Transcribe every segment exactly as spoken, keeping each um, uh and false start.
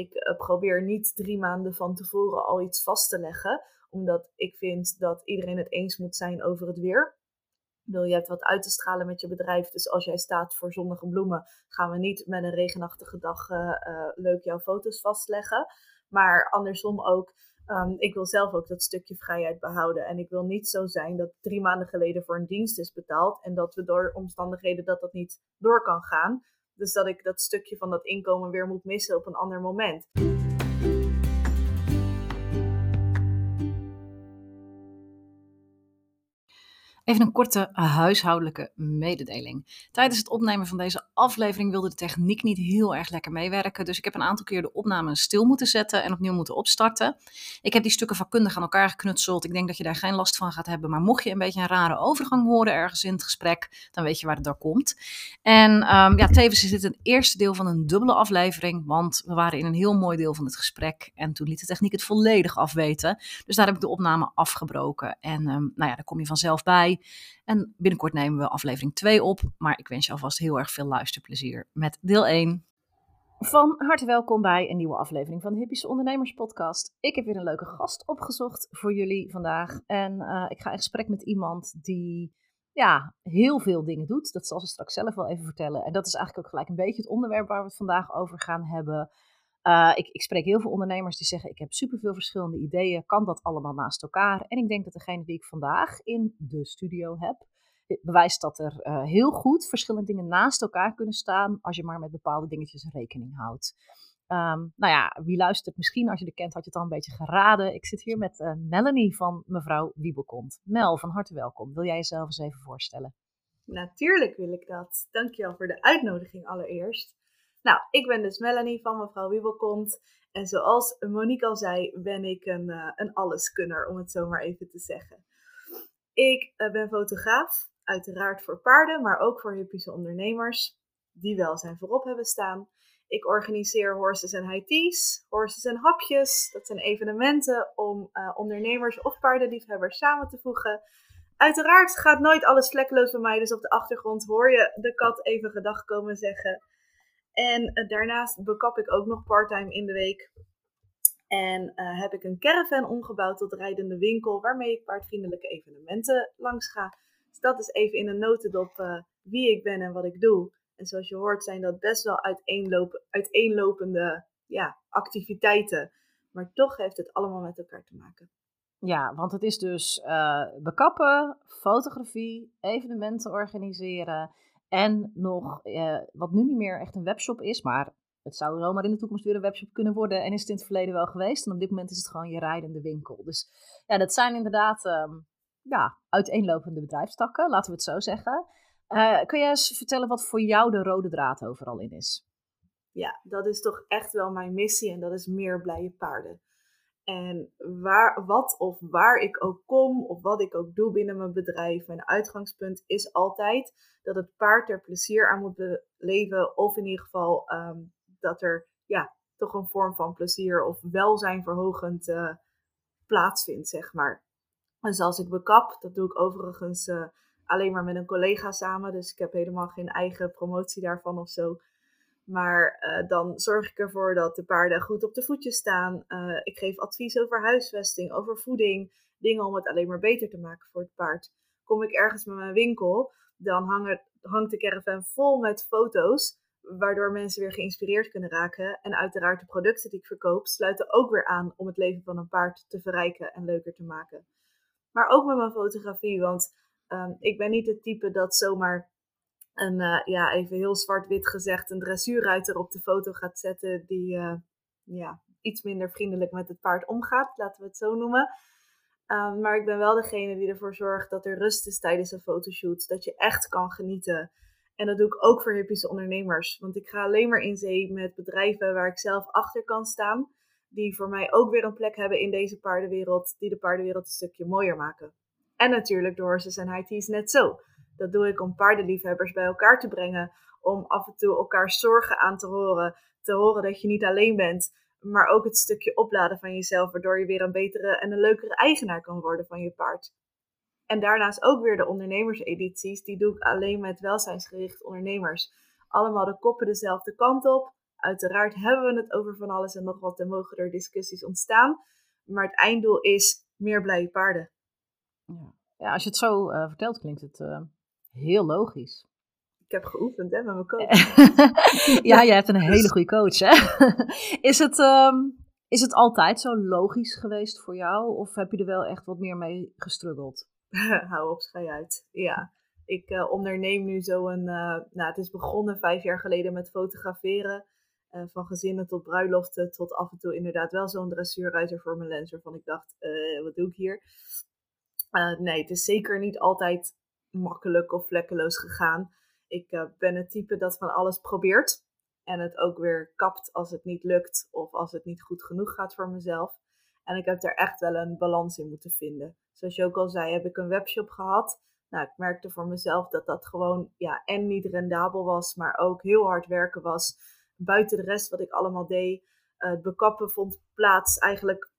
Ik uh, probeer niet drie maanden van tevoren al iets vast te leggen. Omdat ik vind dat iedereen het eens moet zijn over het weer. Ik bedoel, je hebt wat uit te stralen met je bedrijf. Dus als jij staat voor zonnige bloemen, gaan we niet met een regenachtige dag uh, uh, leuk jouw foto's vastleggen. Maar andersom ook, um, ik wil zelf ook dat stukje vrijheid behouden. En ik wil niet zo zijn dat drie maanden geleden voor een dienst is betaald. En dat we door omstandigheden dat dat niet door kan gaan. Dus dat ik dat stukje van dat inkomen weer moet missen op een ander moment. Even een korte huishoudelijke mededeling. Tijdens het opnemen van deze aflevering wilde de techniek niet heel erg lekker meewerken. Dus ik heb een aantal keer de opname stil moeten zetten en opnieuw moeten opstarten. Ik heb die stukken vakkundig aan elkaar geknutseld. Ik denk dat je daar geen last van gaat hebben. Maar mocht je een beetje een rare overgang horen ergens in het gesprek, dan weet je waar het door komt. En um, ja, tevens is dit het eerste deel van een dubbele aflevering. Want we waren in een heel mooi deel van het gesprek. En toen liet de techniek het volledig afweten. Dus daar heb ik de opname afgebroken. En um, nou ja, daar kom je vanzelf bij. En binnenkort nemen we aflevering twee op. Maar ik wens je alvast heel erg veel luisterplezier met deel één. Van harte welkom bij een nieuwe aflevering van de Hippische Ondernemers Podcast. Ik heb weer een leuke gast opgezocht voor jullie vandaag. En uh, ik ga in gesprek met iemand die ja, heel veel dingen doet. Dat zal ze straks zelf wel even vertellen. En dat is eigenlijk ook gelijk een beetje het onderwerp waar we het vandaag over gaan hebben. Uh, ik, ik spreek heel veel ondernemers die zeggen, ik heb superveel verschillende ideeën, kan dat allemaal naast elkaar? En ik denk dat degene die ik vandaag in de studio heb, bewijst dat er uh, heel goed verschillende dingen naast elkaar kunnen staan, als je maar met bepaalde dingetjes rekening houdt. Um, nou ja, wie luistert misschien, als je de kent, had je het al een beetje geraden. Ik zit hier met uh, Melanie van Mevrouw Wiebelkont. Mel, van harte welkom. Wil jij jezelf eens even voorstellen? Natuurlijk wil ik dat. Dankjewel voor de uitnodiging allereerst. Nou, ik ben dus Melanie van Mevrouw Wiebelkont. En zoals Monique al zei, ben ik een, uh, een alleskunner, om het zo maar even te zeggen. Ik uh, ben fotograaf, uiteraard voor paarden, maar ook voor hippische ondernemers, die welzijn voorop hebben staan. Ik organiseer Horses and High Teas, Horses en Hapjes. Dat zijn evenementen om uh, ondernemers of paardenliefhebbers samen te voegen. Uiteraard gaat nooit alles vlekkeloos bij mij, dus op de achtergrond hoor je de kat even gedag komen zeggen. En daarnaast bekap ik ook nog parttime in de week. En uh, heb ik een caravan omgebouwd tot rijdende winkel, waarmee ik paardvriendelijke evenementen langs ga. Dus dat is even in een notendop uh, wie ik ben en wat ik doe. En zoals je hoort zijn dat best wel uiteenlopen, uiteenlopende ja, activiteiten. Maar toch heeft het allemaal met elkaar te maken. Ja, want het is dus uh, bekappen, fotografie, evenementen organiseren. En nog, eh, wat nu niet meer echt een webshop is, maar het zou zomaar in de toekomst weer een webshop kunnen worden. En is het in het verleden wel geweest. En op dit moment is het gewoon je rijdende winkel. Dus ja, dat zijn inderdaad um, ja, uiteenlopende bedrijfstakken, laten we het zo zeggen. Uh, kun jij eens vertellen wat voor jou de rode draad overal in is? Ja, dat is toch echt wel mijn missie en dat is meer blije paarden. En waar, wat of waar ik ook kom of wat ik ook doe binnen mijn bedrijf, mijn uitgangspunt is altijd dat het paard er plezier aan moet beleven. Of in ieder geval um, dat er ja, toch een vorm van plezier of welzijn verhogend uh, plaatsvindt, zeg maar. Dus als ik bekap, dat doe ik overigens uh, alleen maar met een collega samen. Dus ik heb helemaal geen eigen promotie daarvan of zo. Maar uh, dan zorg ik ervoor dat de paarden goed op de voetjes staan. Uh, ik geef advies over huisvesting, over voeding. Dingen om het alleen maar beter te maken voor het paard. Kom ik ergens met mijn winkel, dan hangen, hangt de caravan vol met foto's. Waardoor mensen weer geïnspireerd kunnen raken. En uiteraard de producten die ik verkoop sluiten ook weer aan om het leven van een paard te verrijken en leuker te maken. Maar ook met mijn fotografie, want um, ik ben niet het type dat zomaar een, uh, ja, even heel zwart-wit gezegd, een dressuurruiter op de foto gaat zetten die uh, ja, iets minder vriendelijk met het paard omgaat, laten we het zo noemen. Um, maar ik ben wel degene die ervoor zorgt dat er rust is tijdens een fotoshoot, dat je echt kan genieten. En dat doe ik ook voor hippische ondernemers, want ik ga alleen maar in zee met bedrijven waar ik zelf achter kan staan, die voor mij ook weer een plek hebben in deze paardenwereld, die de paardenwereld een stukje mooier maken. En natuurlijk de Horses en High Teas net zo. Dat doe ik om paardenliefhebbers bij elkaar te brengen. Om af en toe elkaars zorgen aan te horen. Te horen dat je niet alleen bent. Maar ook het stukje opladen van jezelf. Waardoor je weer een betere en een leukere eigenaar kan worden van je paard. En daarnaast ook weer de ondernemersedities. Die doe ik alleen met welzijnsgericht ondernemers. Allemaal de koppen dezelfde kant op. Uiteraard hebben we het over van alles en nog wat en mogen er discussies ontstaan. Maar het einddoel is meer blije paarden. Ja, ja als je het zo uh, vertelt klinkt het uh, heel logisch. Ik heb geoefend hè, met mijn coach. Ja, jij hebt een hele goede coach. Hè? Is het, um, is het altijd zo logisch geweest voor jou? Of heb je er wel echt wat meer mee gestruggeld? Hou op, schei uit. Ja, ik uh, onderneem nu zo'n... Uh, nou, het is begonnen vijf jaar geleden met fotograferen. Uh, van gezinnen tot bruiloften, tot af en toe inderdaad wel zo'n dressuurruiter voor mijn lens, waarvan ik dacht, uh, wat doe ik hier? Uh, nee, het is zeker niet altijd makkelijk of vlekkeloos gegaan. Ik uh, ben het type dat van alles probeert en het ook weer kapt als het niet lukt of als het niet goed genoeg gaat voor mezelf. En ik heb daar echt wel een balans in moeten vinden. Zoals je ook al zei, heb ik een webshop gehad. Nou, ik merkte voor mezelf dat dat gewoon ja, en niet rendabel was, maar ook heel hard werken was. Buiten de rest wat ik allemaal deed. Uh, het bekappen vond plaats eigenlijk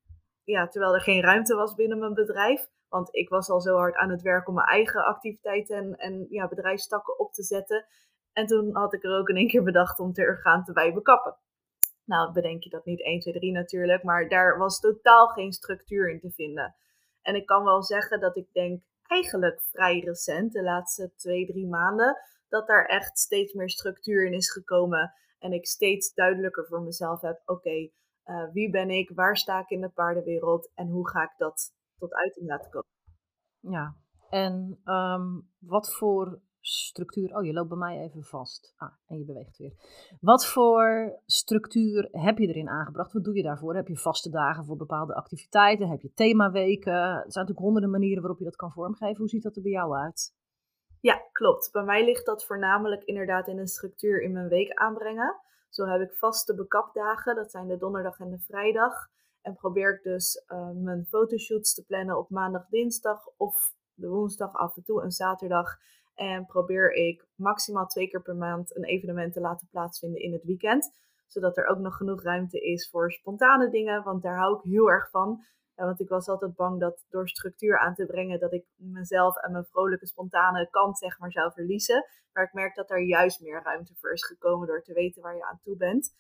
ja, terwijl er geen ruimte was binnen mijn bedrijf. Want ik was al zo hard aan het werk om mijn eigen activiteiten en, en ja, bedrijfstakken op te zetten. En toen had ik er ook in één keer bedacht om te gaan te bij bekappen. Nou, bedenk je dat niet één, twee, drie natuurlijk. Maar daar was totaal geen structuur in te vinden. En ik kan wel zeggen dat ik denk eigenlijk vrij recent, de laatste twee, drie maanden, dat daar echt steeds meer structuur in is gekomen. En ik steeds duidelijker voor mezelf heb, oké, okay, uh, wie ben ik, waar sta ik in de paardenwereld en hoe ga ik dat tot uiting laten komen. Ja, en um, wat voor structuur, oh je loopt bij mij even vast, ah, en je beweegt weer. Wat voor structuur heb je erin aangebracht, wat doe je daarvoor? Heb je vaste dagen voor bepaalde activiteiten, heb je themaweken? Er zijn natuurlijk honderden manieren waarop je dat kan vormgeven, hoe ziet dat er bij jou uit? Ja, klopt. Bij mij ligt dat voornamelijk inderdaad in een structuur in mijn week aanbrengen. Zo heb ik vaste bekapdagen, dat zijn de donderdag en de vrijdag. En probeer ik dus uh, mijn fotoshoots te plannen op maandag, dinsdag of de woensdag af en toe een zaterdag. En probeer ik maximaal twee keer per maand een evenement te laten plaatsvinden in het weekend. Zodat er ook nog genoeg ruimte is voor spontane dingen, want daar hou ik heel erg van. Ja, want ik was altijd bang dat door structuur aan te brengen dat ik mezelf en mijn vrolijke spontane kant zeg maar zou verliezen. Maar ik merk dat daar juist meer ruimte voor is gekomen door te weten waar je aan toe bent.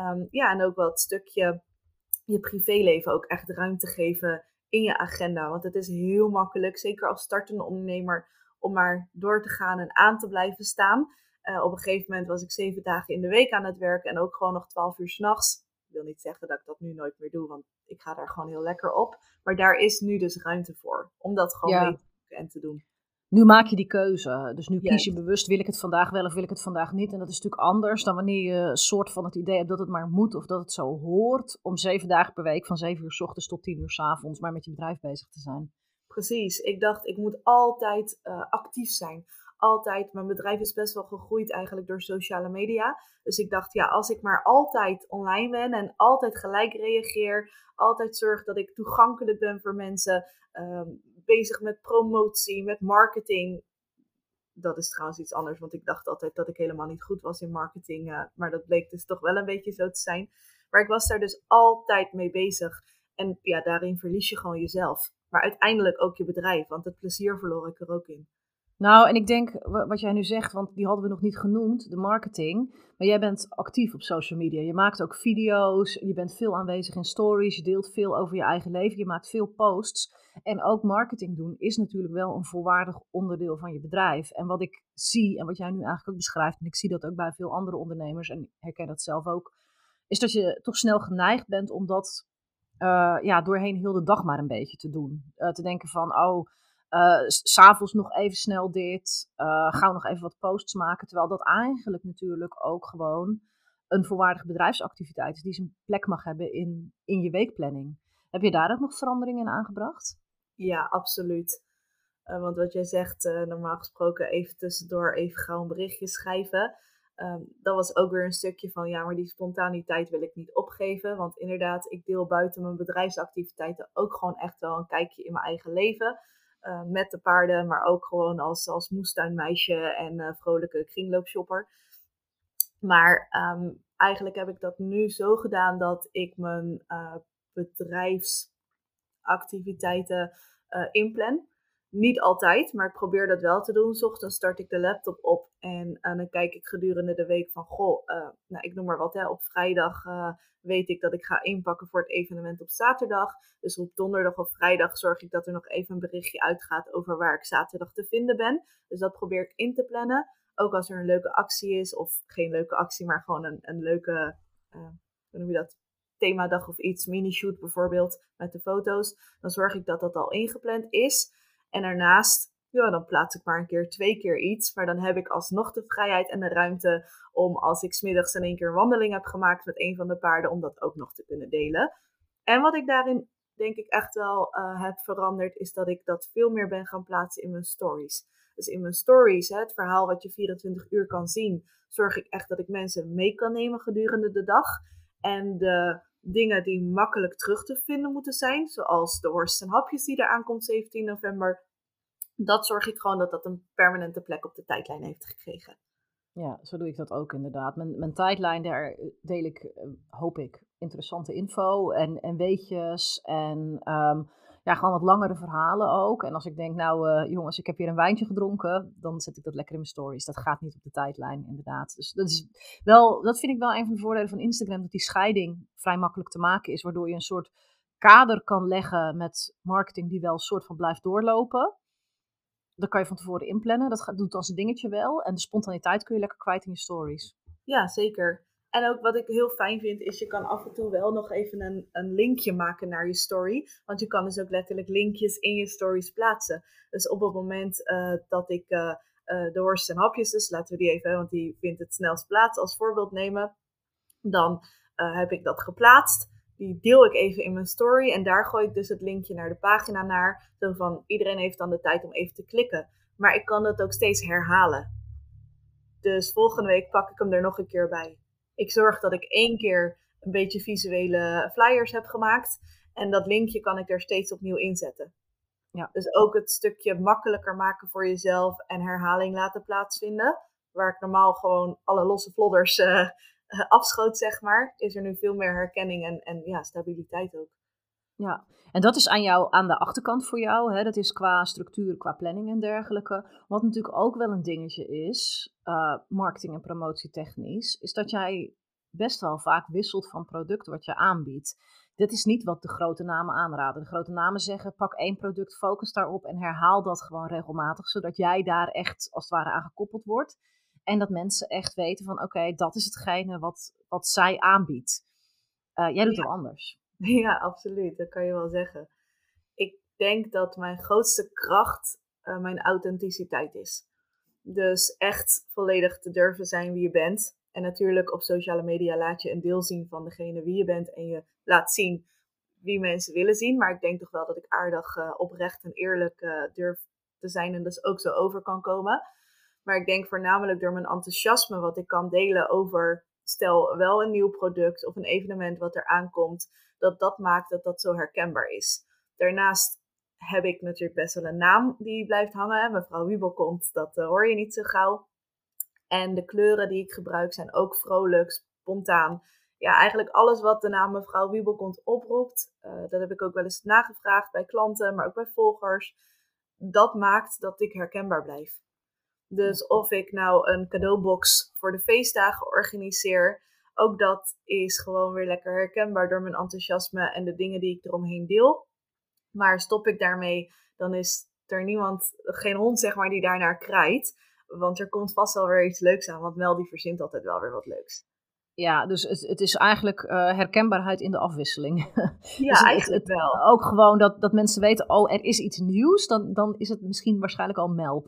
Um, ja, en ook wel het stukje je privéleven ook echt ruimte geven in je agenda. Want het is heel makkelijk, zeker als startende ondernemer, om maar door te gaan en aan te blijven staan. Uh, op een gegeven moment was ik zeven dagen in de week aan het werken en ook gewoon nog twaalf uur 's nachts. Ik wil niet zeggen dat ik dat nu nooit meer doe, want ik ga daar gewoon heel lekker op. Maar daar is nu dus ruimte voor, om dat gewoon ja. mee te doen en te doen. Nu maak je die keuze. Dus nu ja. kies je bewust, wil ik het vandaag wel of wil ik het vandaag niet. En dat is natuurlijk anders dan wanneer je een soort van het idee hebt dat het maar moet of dat het zo hoort. Om zeven dagen per week, van zeven uur 's ochtends tot tien uur 's avonds, maar met je bedrijf bezig te zijn. Precies. Ik dacht, ik moet altijd uh, actief zijn. Altijd, mijn bedrijf is best wel gegroeid eigenlijk door sociale media. Dus ik dacht, ja, als ik maar altijd online ben en altijd gelijk reageer, altijd zorg dat ik toegankelijk ben voor mensen, um, bezig met promotie, met marketing. Dat is trouwens iets anders, want ik dacht altijd dat ik helemaal niet goed was in marketing. Uh, maar dat bleek dus toch wel een beetje zo te zijn. Maar ik was daar dus altijd mee bezig. En ja, daarin verlies je gewoon jezelf. Maar uiteindelijk ook je bedrijf, want het plezier verloor ik er ook in. Nou, en ik denk, wat jij nu zegt, want die hadden we nog niet genoemd, de marketing. Maar jij bent actief op social media. Je maakt ook video's, je bent veel aanwezig in stories, je deelt veel over je eigen leven, je maakt veel posts. En ook marketing doen is natuurlijk wel een volwaardig onderdeel van je bedrijf. En wat ik zie, en wat jij nu eigenlijk ook beschrijft, en ik zie dat ook bij veel andere ondernemers, en ik herken dat zelf ook, is dat je toch snel geneigd bent om dat uh, ja, doorheen heel de dag maar een beetje te doen. Uh, te denken van, oh... Uh, 's avonds nog even snel dit, uh, gaan we nog even wat posts maken. Terwijl dat eigenlijk natuurlijk ook gewoon een volwaardige bedrijfsactiviteit is die zijn plek mag hebben in, in je weekplanning. Heb je daar ook nog veranderingen in aangebracht? Ja, absoluut. Uh, want wat jij zegt, uh, normaal gesproken even tussendoor even gauw een berichtje schrijven. Um, dat was ook weer een stukje van, ja, maar die spontaniteit wil ik niet opgeven. Want inderdaad, ik deel buiten mijn bedrijfsactiviteiten ook gewoon echt wel een kijkje in mijn eigen leven. Uh, met de paarden, maar ook gewoon als, als moestuinmeisje en uh, vrolijke kringloopshopper. Maar um, eigenlijk heb ik dat nu zo gedaan dat ik mijn uh, bedrijfsactiviteiten uh, inplan. Niet altijd, maar ik probeer dat wel te doen. 's Ochtends start ik de laptop op en uh, dan kijk ik gedurende de week van... Goh, uh, nou, ik noem maar wat, hè, op vrijdag uh, weet ik dat ik ga inpakken voor het evenement op zaterdag. Dus op donderdag of vrijdag zorg ik dat er nog even een berichtje uitgaat over waar ik zaterdag te vinden ben. Dus dat probeer ik in te plannen. Ook als er een leuke actie is, of geen leuke actie, maar gewoon een, een leuke... Uh, hoe noem je dat? Themadag of iets, minishoot bijvoorbeeld, met de foto's. Dan zorg ik dat dat al ingepland is. En daarnaast, ja, dan plaats ik maar een keer twee keer iets. Maar dan heb ik alsnog de vrijheid en de ruimte om, als ik 's middags in één keer een wandeling heb gemaakt met een van de paarden, om dat ook nog te kunnen delen. En wat ik daarin denk ik echt wel uh, heb veranderd, is dat ik dat veel meer ben gaan plaatsen in mijn stories. Dus in mijn stories, hè, het verhaal wat je vierentwintig uur kan zien, zorg ik echt dat ik mensen mee kan nemen gedurende de dag. En de dingen die makkelijk terug te vinden moeten zijn, zoals de Horses en Hapjes die eraan komt zeventien november. Dat zorg ik gewoon dat dat een permanente plek op de tijdlijn heeft gekregen. Ja, zo doe ik dat ook inderdaad. Mijn, mijn tijdlijn, daar deel ik, hoop ik, interessante info en, en weetjes en um, ja, gewoon wat langere verhalen ook. En als ik denk, nou uh, jongens, ik heb hier een wijntje gedronken, dan zet ik dat lekker in mijn stories. Dat gaat niet op de tijdlijn inderdaad. Dus dat is wel, dat vind ik wel een van de voordelen van Instagram, dat die scheiding vrij makkelijk te maken is, waardoor je een soort kader kan leggen met marketing die wel een soort van blijft doorlopen. Dat kan je van tevoren inplannen. Dat doet dan zijn dingetje wel. En de spontaniteit kun je lekker kwijt in je stories. Ja, zeker. En ook wat ik heel fijn vind, is je kan af en toe wel nog even een, een linkje maken naar je story. Want je kan dus ook letterlijk linkjes in je stories plaatsen. Dus op het moment uh, dat ik uh, uh, de Horses en Hapjes, dus laten we die even, want die vindt het snelst plaats, als voorbeeld nemen. Dan uh, heb ik dat geplaatst. Die deel ik even in mijn story en daar gooi ik dus het linkje naar de pagina naar. Zo van, iedereen heeft dan de tijd om even te klikken. Maar ik kan dat ook steeds herhalen. Dus volgende week pak ik hem er nog een keer bij. Ik zorg dat ik één keer een beetje visuele flyers heb gemaakt. En dat linkje kan ik er steeds opnieuw inzetten. Ja. Dus ook het stukje makkelijker maken voor jezelf en herhaling laten plaatsvinden. Waar ik normaal gewoon alle losse vlodders... Uh, afschoot, zeg maar, is er nu veel meer herkenning en, en ja, stabiliteit ook. Ja, en dat is aan jou, aan de achterkant voor jou, hè? Dat is qua structuur, qua planning en dergelijke. Wat natuurlijk ook wel een dingetje is, uh, marketing en promotietechnisch, is dat jij best wel vaak wisselt van product wat je aanbiedt. Dit is niet wat de grote namen aanraden. De grote namen zeggen, pak één product, focus daarop en herhaal dat gewoon regelmatig, zodat jij daar echt als het ware aan gekoppeld wordt. En dat mensen echt weten van, oké, okay, dat is hetgene wat, wat zij aanbiedt. Uh, jij doet het ja. anders. Ja, absoluut. Dat kan je wel zeggen. Ik denk dat mijn grootste kracht uh, mijn authenticiteit is. Dus echt volledig te durven zijn wie je bent. En natuurlijk op sociale media laat je een deel zien van degene wie je bent. En je laat zien wie mensen willen zien. Maar ik denk toch wel dat ik aardig uh, oprecht en eerlijk uh, durf te zijn. En dus ook zo over kan komen. Maar ik denk voornamelijk door mijn enthousiasme wat ik kan delen over, stel wel een nieuw product of een evenement wat er aankomt, dat dat maakt dat dat zo herkenbaar is. Daarnaast heb ik natuurlijk best wel een naam die blijft hangen. Hè? Mevrouw Wiebelkont, dat uh, hoor je niet zo gauw. En de kleuren die ik gebruik zijn ook vrolijk, spontaan. Ja, eigenlijk alles wat de naam Mevrouw Wiebelkont oproept, uh, dat heb ik ook wel eens nagevraagd bij klanten, maar ook bij volgers. Dat maakt dat ik herkenbaar blijf. Dus of ik nou een cadeaubox voor de feestdagen organiseer, ook dat is gewoon weer lekker herkenbaar door mijn enthousiasme en de dingen die ik eromheen deel. Maar stop ik daarmee, dan is er niemand, geen hond zeg maar, die daarnaar kraait. Want er komt vast wel weer iets leuks aan, want Mel die verzint altijd wel weer wat leuks. Ja, dus het, het is eigenlijk uh, herkenbaarheid in de afwisseling. Ja, dus het, eigenlijk het, wel. Ook gewoon dat, dat mensen weten, oh er is iets nieuws, dan, dan is het misschien waarschijnlijk al Mel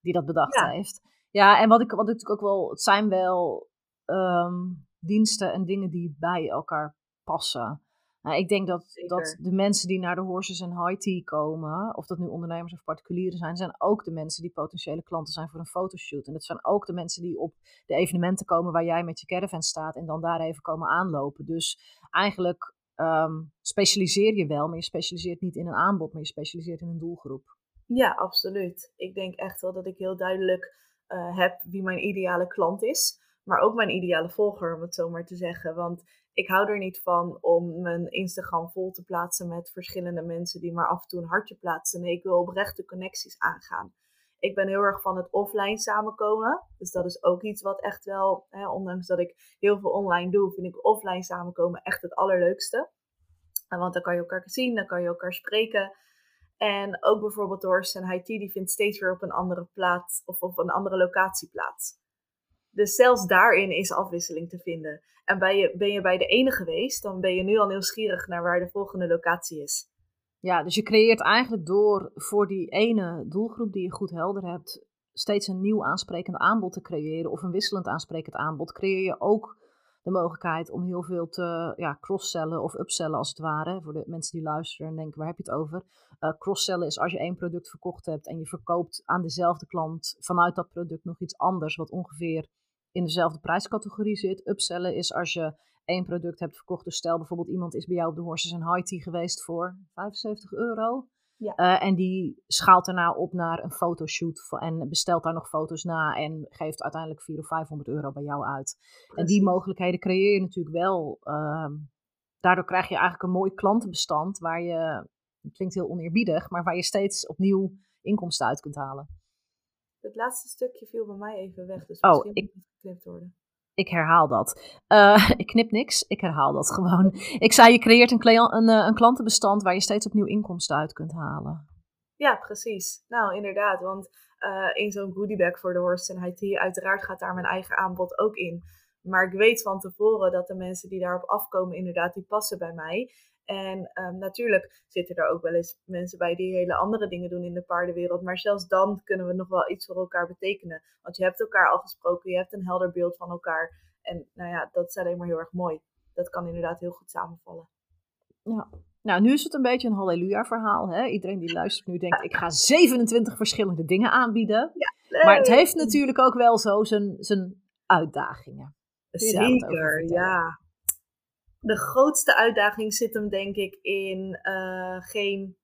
die dat bedacht ja. heeft. Ja, en wat ik, wat ik natuurlijk ook wel... Het zijn wel um, diensten en dingen die bij elkaar passen. Nou, ik denk dat, dat de mensen die naar de Horses en High Tea komen, of dat nu ondernemers of particulieren zijn, zijn ook de mensen die potentiële klanten zijn voor een fotoshoot. En dat zijn ook de mensen die op de evenementen komen waar jij met je caravan staat en dan daar even komen aanlopen. Dus eigenlijk um, specialiseer je wel, maar je specialiseert niet in een aanbod, maar je specialiseert in een doelgroep. Ja, absoluut. Ik denk echt wel dat ik heel duidelijk uh, heb wie mijn ideale klant is. Maar ook mijn ideale volger, om het zo maar te zeggen. Want Ik hou er niet van om mijn Instagram vol te plaatsen met verschillende mensen die maar af en toe een hartje plaatsen. Nee, ik wil oprechte connecties aangaan. Ik ben heel erg van het offline samenkomen. Dus dat is ook iets wat echt wel, hè, ondanks dat ik heel veel online doe, vind ik offline samenkomen echt het allerleukste. Want dan kan je elkaar zien, dan kan je elkaar spreken. En ook bijvoorbeeld de Horses en High Tea, die vindt steeds weer op een andere plaats of op een andere locatie plaats. Dus zelfs daarin is afwisseling te vinden. En ben je, ben je bij de ene geweest, dan ben je nu al nieuwsgierig naar waar de volgende locatie is. Ja, dus je creëert eigenlijk door voor die ene doelgroep die je goed helder hebt, steeds een nieuw aansprekend aanbod te creëren of een wisselend aansprekend aanbod, creëer je ook de mogelijkheid om heel veel te ja, cross-sellen of upsellen als het ware. Voor de mensen die luisteren en denken, waar heb je het over? Uh, cross-sellen is als je één product verkocht hebt en je verkoopt aan dezelfde klant vanuit dat product nog iets anders wat ongeveer in dezelfde prijscategorie zit. Upsellen is als je één product hebt verkocht. Dus stel bijvoorbeeld iemand is bij jou op de Horses en High Tea geweest voor vijfenzeventig euro. Ja. Uh, en die schaalt daarna op naar een fotoshoot en bestelt daar nog foto's na en geeft uiteindelijk vierhonderd of vijfhonderd euro bij jou uit. Precies. En die mogelijkheden creëer je natuurlijk wel. Uh, daardoor krijg je eigenlijk een mooi klantenbestand waar je, het klinkt heel oneerbiedig, maar waar je steeds opnieuw inkomsten uit kunt halen. Het laatste stukje viel bij mij even weg, dus misschien oh, ik, moet het geknipt worden. Ik herhaal dat. Uh, ik knip niks, ik herhaal dat gewoon. Ik zei, je creëert een, kla- een, een klantenbestand waar je steeds opnieuw inkomsten uit kunt halen. Ja, precies. Nou, inderdaad, want uh, in zo'n goodiebag voor de Horses en High Tea, uiteraard gaat daar mijn eigen aanbod ook in. Maar ik weet van tevoren dat de mensen die daarop afkomen, inderdaad, die passen bij mij. En um, natuurlijk zitten er ook wel eens mensen bij die hele andere dingen doen in de paardenwereld. Maar zelfs dan kunnen we nog wel iets voor elkaar betekenen. Want je hebt elkaar al gesproken, je hebt een helder beeld van elkaar. En nou ja, dat is alleen maar heel erg mooi. Dat kan inderdaad heel goed samenvallen. Ja. Nou, nu is het een beetje een halleluja verhaal. Hè? Iedereen die luistert nu denkt, ik ga zevenentwintig verschillende dingen aanbieden. Ja, maar het heeft natuurlijk ook wel zo zijn, zijn uitdagingen. Zeker, ja. De grootste uitdaging zit hem denk ik in uh, geen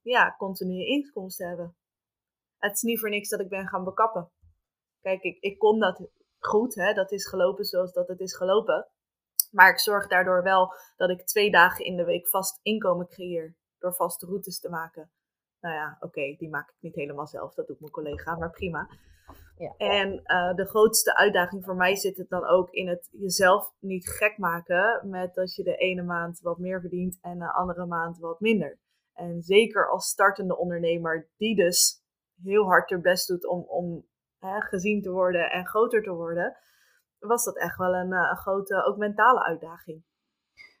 ja, continue inkomsten hebben. Het is niet voor niks dat ik ben gaan bekappen. Kijk, ik, ik kon dat goed. Hè? Dat is gelopen zoals dat het is gelopen. Maar ik zorg daardoor wel dat ik twee dagen in de week vast inkomen creëer. Door vaste routes te maken. Nou ja, oké, okay, die maak ik niet helemaal zelf. Dat doet mijn collega, maar prima. Ja. En uh, de grootste uitdaging voor mij zit het dan ook in het jezelf niet gek maken met dat je de ene maand wat meer verdient en de andere maand wat minder. En zeker als startende ondernemer die dus heel hard haar best doet om, om hè, gezien te worden en groter te worden, was dat echt wel een, een grote, ook mentale uitdaging.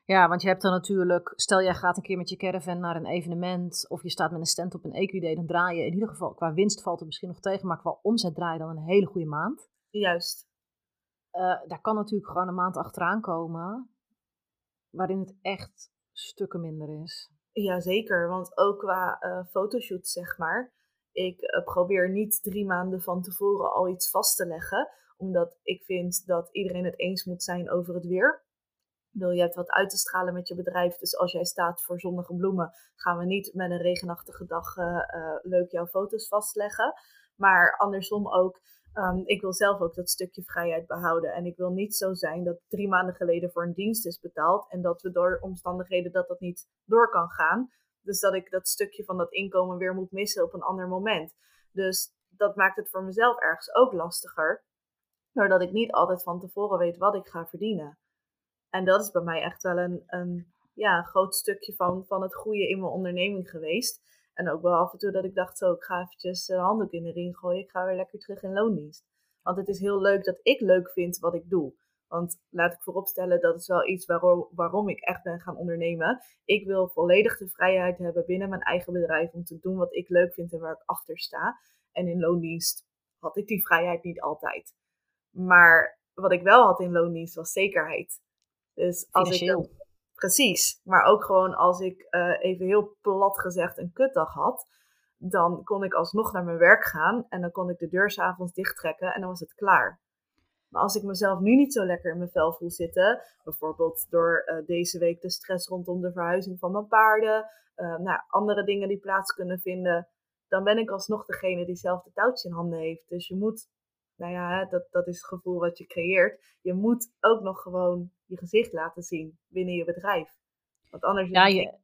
Ja, want je hebt dan natuurlijk, stel jij gaat een keer met je caravan naar een evenement of je staat met een stand op een Equiday, dan draai je in ieder geval, qua winst valt het misschien nog tegen, maar qua omzet draai je dan een hele goede maand. Juist. Uh, daar kan natuurlijk gewoon een maand achteraan komen, waarin het echt stukken minder is. Jazeker, want ook qua fotoshoots, uh, zeg maar, ik uh, probeer niet drie maanden van tevoren al iets vast te leggen, omdat ik vind dat iedereen het eens moet zijn over het weer. Je hebt wat uit te stralen met je bedrijf. Dus als jij staat voor zonnige bloemen, gaan we niet met een regenachtige dag uh, uh, leuk jouw foto's vastleggen. Maar andersom ook, um, ik wil zelf ook dat stukje vrijheid behouden. En ik wil niet zo zijn dat drie maanden geleden voor een dienst is betaald. En dat we door omstandigheden dat dat niet door kan gaan. Dus dat ik dat stukje van dat inkomen weer moet missen op een ander moment. Dus dat maakt het voor mezelf ergens ook lastiger. Doordat ik niet altijd van tevoren weet wat ik ga verdienen. En dat is bij mij echt wel een, een ja, groot stukje van, van het groeien in mijn onderneming geweest. En ook wel af en toe dat ik dacht, zo, ik ga eventjes een handdoek in de ring gooien. Ik ga weer lekker terug in loondienst. Want het is heel leuk dat ik leuk vind wat ik doe. Want laat ik vooropstellen, dat is wel iets waarom, waarom ik echt ben gaan ondernemen. Ik wil volledig de vrijheid hebben binnen mijn eigen bedrijf om te doen wat ik leuk vind en waar ik achter sta. En in loondienst had ik die vrijheid niet altijd. Maar wat ik wel had in loondienst was zekerheid. Dus als Financieel. Ik dan, precies, maar ook gewoon als ik uh, even heel plat gezegd een kutdag had, dan kon ik alsnog naar mijn werk gaan en dan kon ik de deur 's avonds dichttrekken en dan was het klaar. Maar als ik mezelf nu niet zo lekker in mijn vel voel zitten, bijvoorbeeld door uh, deze week de stress rondom de verhuizing van mijn paarden, uh, nou, andere dingen die plaats kunnen vinden, dan ben ik alsnog degene die zelf de touwtje in handen heeft. Dus je moet, nou ja, dat, dat is het gevoel wat je creëert. Je moet ook nog gewoon je gezicht laten zien binnen je bedrijf. Want anders... Ja, je,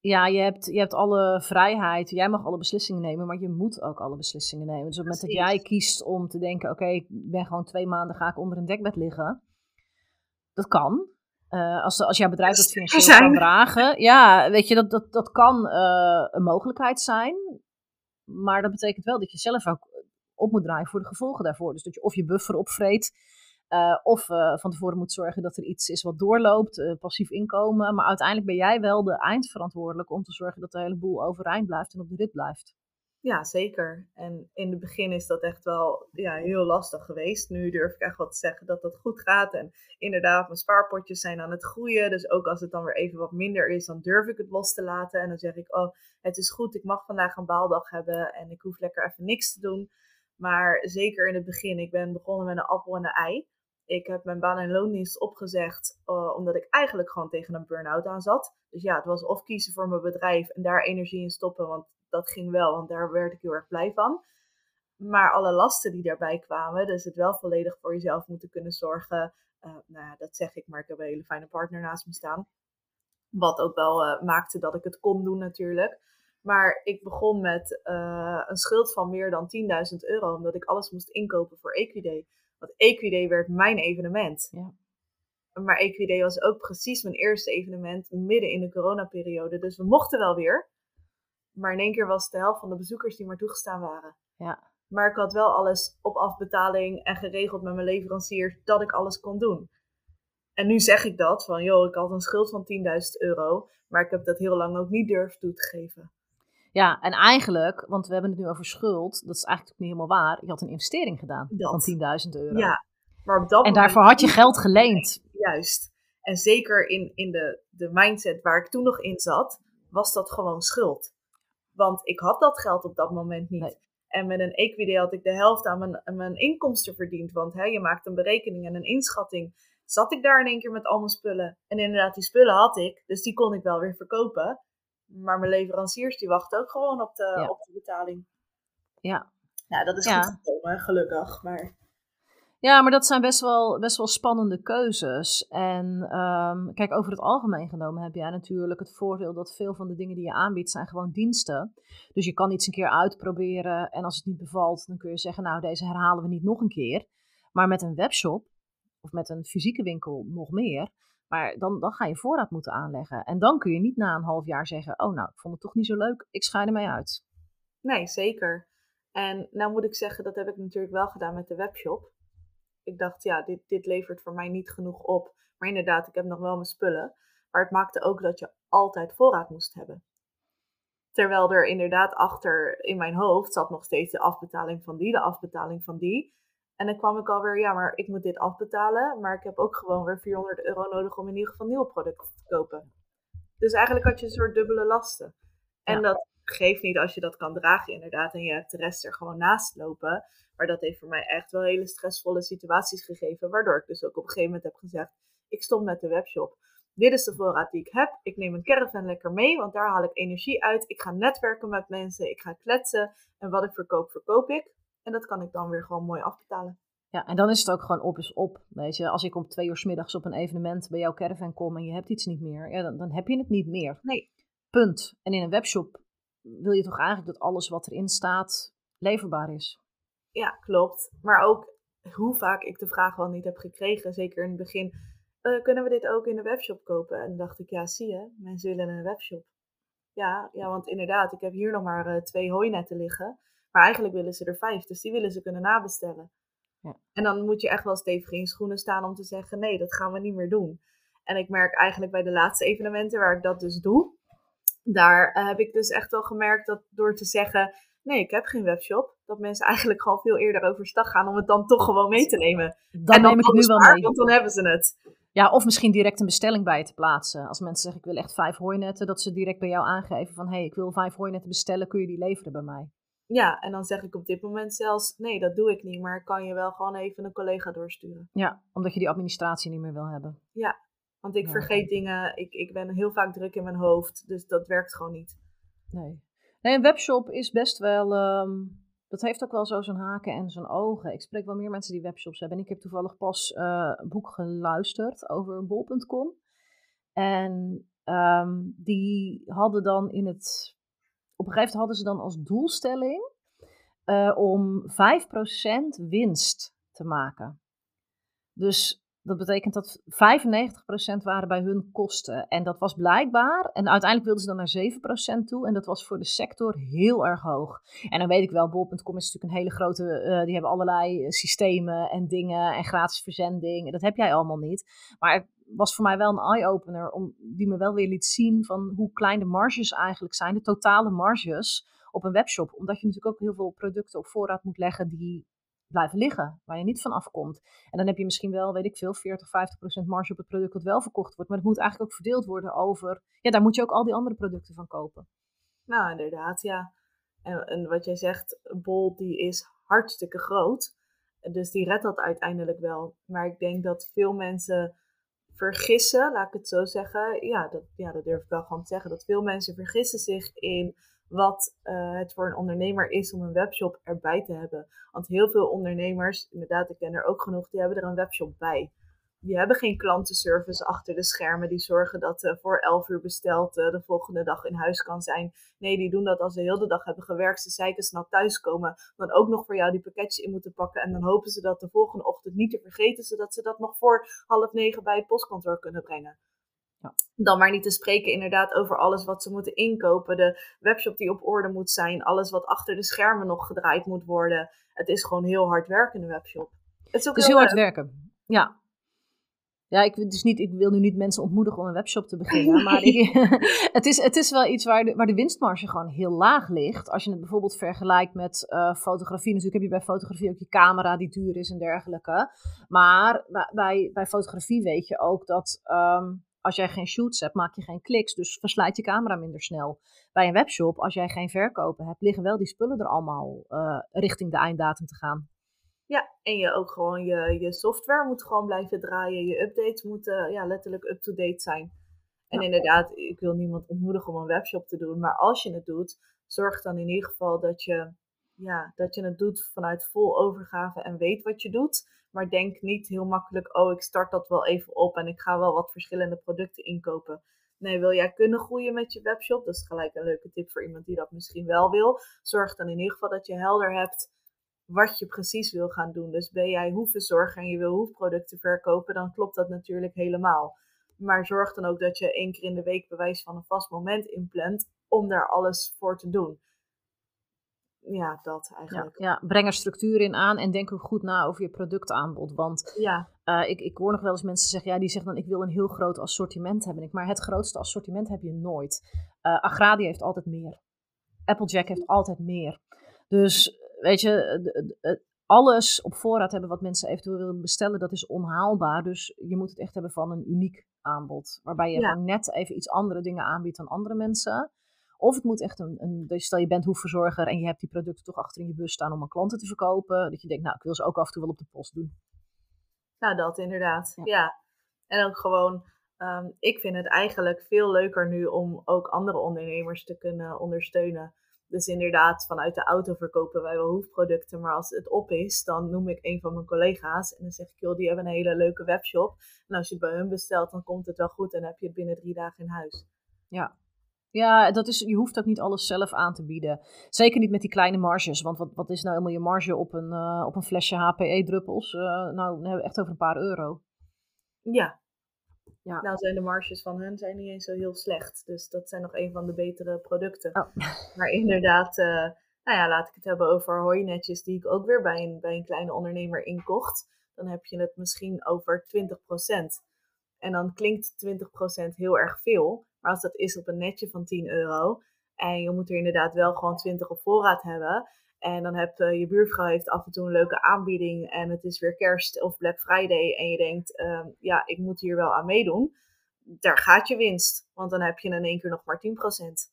ja je, hebt, je hebt alle vrijheid. Jij mag alle beslissingen nemen, maar je moet ook alle beslissingen nemen. Dus op het moment dat jij kiest om te denken... Oké, okay, ik ben gewoon twee maanden ga ik onder een dekbed liggen. Dat kan. Uh, als, als jouw bedrijf dat financieel kan dragen. Ja, weet je, dat, dat, dat kan uh, een mogelijkheid zijn. Maar dat betekent wel dat je zelf ook op moet draaien voor de gevolgen daarvoor. Dus dat je of je buffer opvreet... Uh, of uh, van tevoren moet zorgen dat er iets is wat doorloopt, uh, passief inkomen. Maar uiteindelijk ben jij wel de eindverantwoordelijke om te zorgen dat de hele boel overeind blijft en op de rit blijft. Ja, zeker. En in het begin is dat echt wel ja, heel lastig geweest. Nu durf ik echt wel te zeggen dat dat goed gaat. En inderdaad, mijn spaarpotjes zijn aan het groeien. Dus ook als het dan weer even wat minder is, dan durf ik het los te laten. En dan zeg ik, oh, het is goed, ik mag vandaag een baaldag hebben en ik hoef lekker even niks te doen. Maar zeker in het begin, ik ben begonnen met een appel en een ei. Ik heb mijn baan- en loondienst opgezegd, uh, omdat ik eigenlijk gewoon tegen een burn-out aan zat. Dus ja, het was of kiezen voor mijn bedrijf en daar energie in stoppen, want dat ging wel, want daar werd ik heel erg blij van. Maar alle lasten die daarbij kwamen, dus het wel volledig voor jezelf moeten kunnen zorgen. Uh, nou ja, dat zeg ik, maar ik heb een hele fijne partner naast me staan. Wat ook wel uh, maakte dat ik het kon doen natuurlijk. Maar ik begon met uh, een schuld van meer dan tienduizend euro, omdat ik alles moest inkopen voor Equiday. Want Equiday werd mijn evenement. Ja. Maar Equiday was ook precies mijn eerste evenement midden in de coronaperiode. Dus we mochten wel weer. Maar in één keer was de helft van de bezoekers die maar toegestaan waren. Ja. Maar ik had wel alles op afbetaling en geregeld met mijn leveranciers dat ik alles kon doen. En nu zeg ik dat, van joh, ik had een schuld van tienduizend euro. Maar ik heb dat heel lang ook niet durven toe te geven. Ja, en eigenlijk, want we hebben het nu over schuld, dat is eigenlijk niet helemaal waar. Je had een investering gedaan dat. van tienduizend euro. Ja, maar op dat en moment... daarvoor had je geld geleend. Juist. En zeker in, in de, de mindset waar ik toen nog in zat, was dat gewoon schuld. Want ik had dat geld op dat moment niet. Nee. En met een Equiday had ik de helft aan mijn, aan mijn inkomsten verdiend. Want hè, je maakt een berekening en een inschatting. Zat ik daar in één keer met al mijn spullen. En inderdaad, die spullen had ik, dus die kon ik wel weer verkopen. Maar mijn leveranciers die wachten ook gewoon op de, ja. op de betaling. Ja. Nou, dat is ja. goed gekomen, gelukkig. Maar... Ja, maar dat zijn best wel, best wel spannende keuzes. En um, kijk, over het algemeen genomen heb jij natuurlijk het voordeel dat veel van de dingen die je aanbiedt zijn gewoon diensten. Dus je kan iets een keer uitproberen en als het niet bevalt, dan kun je zeggen, nou, deze herhalen we niet nog een keer. Maar met een webshop of met een fysieke winkel nog meer. Maar dan, dan ga je voorraad moeten aanleggen. En dan kun je niet na een half jaar zeggen, oh nou, ik vond het toch niet zo leuk, ik schei ermee uit. Nee, zeker. En nou moet ik zeggen, dat heb ik natuurlijk wel gedaan met de webshop. Ik dacht, ja, dit, dit levert voor mij niet genoeg op. Maar inderdaad, ik heb nog wel mijn spullen. Maar het maakte ook dat je altijd voorraad moest hebben. Terwijl er inderdaad achter in mijn hoofd zat nog steeds de afbetaling van die, de afbetaling van die. En dan kwam ik alweer, ja, maar ik moet dit afbetalen. Maar ik heb ook gewoon weer vierhonderd euro nodig om in ieder geval nieuwe producten te kopen. Dus eigenlijk had je een soort dubbele lasten. En ja. dat geeft niet als je dat kan dragen inderdaad. En je hebt de rest er gewoon naast lopen. Maar dat heeft voor mij echt wel hele stressvolle situaties gegeven. Waardoor ik dus ook op een gegeven moment heb gezegd, ik stop met de webshop. Dit is de voorraad die ik heb. Ik neem een caravan lekker mee, want daar haal ik energie uit. Ik ga netwerken met mensen. Ik ga kletsen. En wat ik verkoop, verkoop ik. En dat kan ik dan weer gewoon mooi afbetalen. Ja, en dan is het ook gewoon op is op. Weet je, als ik om twee uur 's middags op een evenement bij jouw caravan kom en je hebt iets niet meer, ja, dan, dan heb je het niet meer. Nee. Punt. En in een webshop wil je toch eigenlijk dat alles wat erin staat leverbaar is. Ja, klopt. Maar ook hoe vaak ik de vraag wel niet heb gekregen, zeker in het begin, uh, kunnen we dit ook in de webshop kopen? En dan dacht ik, ja, zie je, mensen willen een webshop. Ja, ja, want inderdaad, ik heb hier nog maar uh, twee hooinetten liggen. Maar eigenlijk willen ze er vijf, dus die willen ze kunnen nabestellen. Ja. En dan moet je echt wel stevig in je schoenen staan om te zeggen, nee, dat gaan we niet meer doen. En ik merk eigenlijk bij de laatste evenementen waar ik dat dus doe, daar uh, heb ik dus echt wel gemerkt dat door te zeggen, nee, ik heb geen webshop, dat mensen eigenlijk gewoon veel eerder overstag gaan om het dan toch gewoon mee te nemen. Dan en dan neem ik het nu wel mee. Maar, want dan hebben ze het. Ja, of misschien direct een bestelling bij je te plaatsen. Als mensen zeggen, ik wil echt vijf hooinetten, dat ze direct bij jou aangeven van, hé, hey, ik wil vijf hooinetten bestellen, kun je die leveren bij mij? Ja, en dan zeg ik op dit moment zelfs, nee, dat doe ik niet, maar kan je wel gewoon even een collega doorsturen. Ja, omdat je die administratie niet meer wil hebben. Ja, want ik ja, vergeet ja. dingen, ik, ik ben heel vaak druk in mijn hoofd, dus dat werkt gewoon niet. Nee, nee een webshop is best wel um, dat heeft ook wel zo zijn haken en zijn ogen. Ik spreek wel meer mensen die webshops hebben. En ik heb toevallig pas uh, een boek geluisterd over bol punt com. En um, die hadden dan in het... Op een gegeven moment hadden ze dan als doelstelling uh, om vijf procent winst te maken. Dus dat betekent dat vijfennegentig procent waren bij hun kosten. En dat was blijkbaar. En uiteindelijk wilden ze dan naar zeven procent toe. En dat was voor de sector heel erg hoog. En dan weet ik wel, bol punt com is natuurlijk een hele grote... Uh, die hebben allerlei systemen en dingen en gratis verzending. Dat heb jij allemaal niet. Maar het was voor mij wel een eye-opener... Om, die me wel weer liet zien van hoe klein de marges eigenlijk zijn. De totale marges op een webshop. Omdat je natuurlijk ook heel veel producten op voorraad moet leggen... die blijven liggen, waar je niet van afkomt. En dan heb je misschien wel, weet ik veel, veertig, vijftig procent marge op het product dat wel verkocht wordt. Maar het moet eigenlijk ook verdeeld worden over... Ja, daar moet je ook al die andere producten van kopen. Nou, inderdaad, ja. En, en wat jij zegt, Bol, die is hartstikke groot. Dus die redt dat uiteindelijk wel. Maar ik denk dat veel mensen vergissen, laat ik het zo zeggen. Ja, dat, ja, dat durf ik wel gewoon te zeggen. Dat veel mensen vergissen zich in... wat uh, het voor een ondernemer is om een webshop erbij te hebben. Want heel veel ondernemers, inderdaad, ik ken er ook genoeg, die hebben er een webshop bij. Die hebben geen klantenservice achter de schermen, die zorgen dat uh, voor elf uur besteld uh, de volgende dag in huis kan zijn. Nee, die doen dat als ze heel de dag hebben gewerkt, ze zeikersnel thuiskomen, dan ook nog voor jou die pakketjes in moeten pakken. En dan hopen ze dat de volgende ochtend niet te vergeten, zodat ze dat nog voor half negen bij het postkantoor kunnen brengen. Ja. Dan maar niet te spreken inderdaad over alles wat ze moeten inkopen. De webshop die op orde moet zijn. Alles wat achter de schermen nog gedraaid moet worden. Het is gewoon heel hard werken, de webshop. Het is ook het is heel, heel hard werken, ja. Ja, ik, dus niet, ik wil nu niet mensen ontmoedigen om een webshop te beginnen. Maar ik, het, is, het is wel iets waar de, waar de winstmarge gewoon heel laag ligt. Als je het bijvoorbeeld vergelijkt met uh, fotografie. Natuurlijk heb je bij fotografie ook je camera die duur is en dergelijke. Maar bij, bij fotografie weet je ook dat... Um, Als jij geen shoots hebt, maak je geen kliks. Dus verslijt je camera minder snel. Bij een webshop, als jij geen verkopen hebt, liggen wel die spullen er allemaal uh, richting de einddatum te gaan. Ja, en je ook gewoon je, je software moet gewoon blijven draaien. Je updates moeten ja, letterlijk up-to-date zijn. En ja, inderdaad, ik wil niemand ontmoedigen om een webshop te doen. Maar als je het doet, zorg dan in ieder geval dat je, ja, dat je het doet vanuit vol overgave en weet wat je doet. Maar denk niet heel makkelijk, oh, ik start dat wel even op en ik ga wel wat verschillende producten inkopen. Nee, wil jij kunnen groeien met je webshop? Dat is gelijk een leuke tip voor iemand die dat misschien wel wil. Zorg dan in ieder geval dat je helder hebt wat je precies wil gaan doen. Dus ben jij hoeverzorger en je wil hoefproducten verkopen, dan klopt dat natuurlijk helemaal. Maar zorg dan ook dat je één keer in de week bewijs van een vast moment inplant om daar alles voor te doen. Ja, dat eigenlijk. Ja, ja, breng er structuur in aan en denk ook goed na over je productaanbod. Want ja. uh, ik, ik hoor nog wel eens mensen zeggen, ja, die zeggen dan ik wil een heel groot assortiment hebben. Maar het grootste assortiment heb je nooit. Uh, Agradi heeft altijd meer. Applejack heeft altijd meer. Dus weet je, d- d- alles op voorraad hebben wat mensen eventueel willen bestellen, dat is onhaalbaar. Dus je moet het echt hebben van een uniek aanbod. Waarbij je ja. gewoon net even iets andere dingen aanbiedt dan andere mensen. Of het moet echt een, een... Dus stel je bent hoefverzorger en je hebt die producten toch achter in je bus staan om aan klanten te verkopen. Dat je denkt, nou, ik wil ze ook af en toe wel op de post doen. Nou, dat inderdaad. Ja. ja. En ook gewoon... Um, ik vind het eigenlijk veel leuker nu om ook andere ondernemers te kunnen ondersteunen. Dus inderdaad, vanuit de auto verkopen wij wel hoefproducten. Maar als het op is, dan noem ik een van mijn collega's. En dan zeg ik, joh, die hebben een hele leuke webshop. En als je het bij hun bestelt, dan komt het wel goed. En heb je het binnen drie dagen in huis. Ja. Ja, dat is, je hoeft ook niet alles zelf aan te bieden. Zeker niet met die kleine marges. Want wat, wat is nou helemaal je marge op een, uh, op een flesje H P E-druppels? Uh, nou, we hebben echt over een paar euro. Ja. ja. Nou zijn de marges van hun zijn niet eens zo heel slecht. Dus dat zijn nog een van de betere producten. Oh. Maar inderdaad, uh, nou ja, laat ik het hebben over hooinetjes die ik ook weer bij een, bij een kleine ondernemer inkocht. Dan heb je het misschien over twintig procent. En dan klinkt twintig procent heel erg veel. Maar als dat is op een netje van tien euro en je moet er inderdaad wel gewoon twintig op voorraad hebben. En dan heb uh, je buurvrouw heeft af en toe een leuke aanbieding en het is weer kerst of Black Friday. En je denkt, uh, ja, ik moet hier wel aan meedoen. Daar gaat je winst, want dan heb je in één keer nog maar tien procent.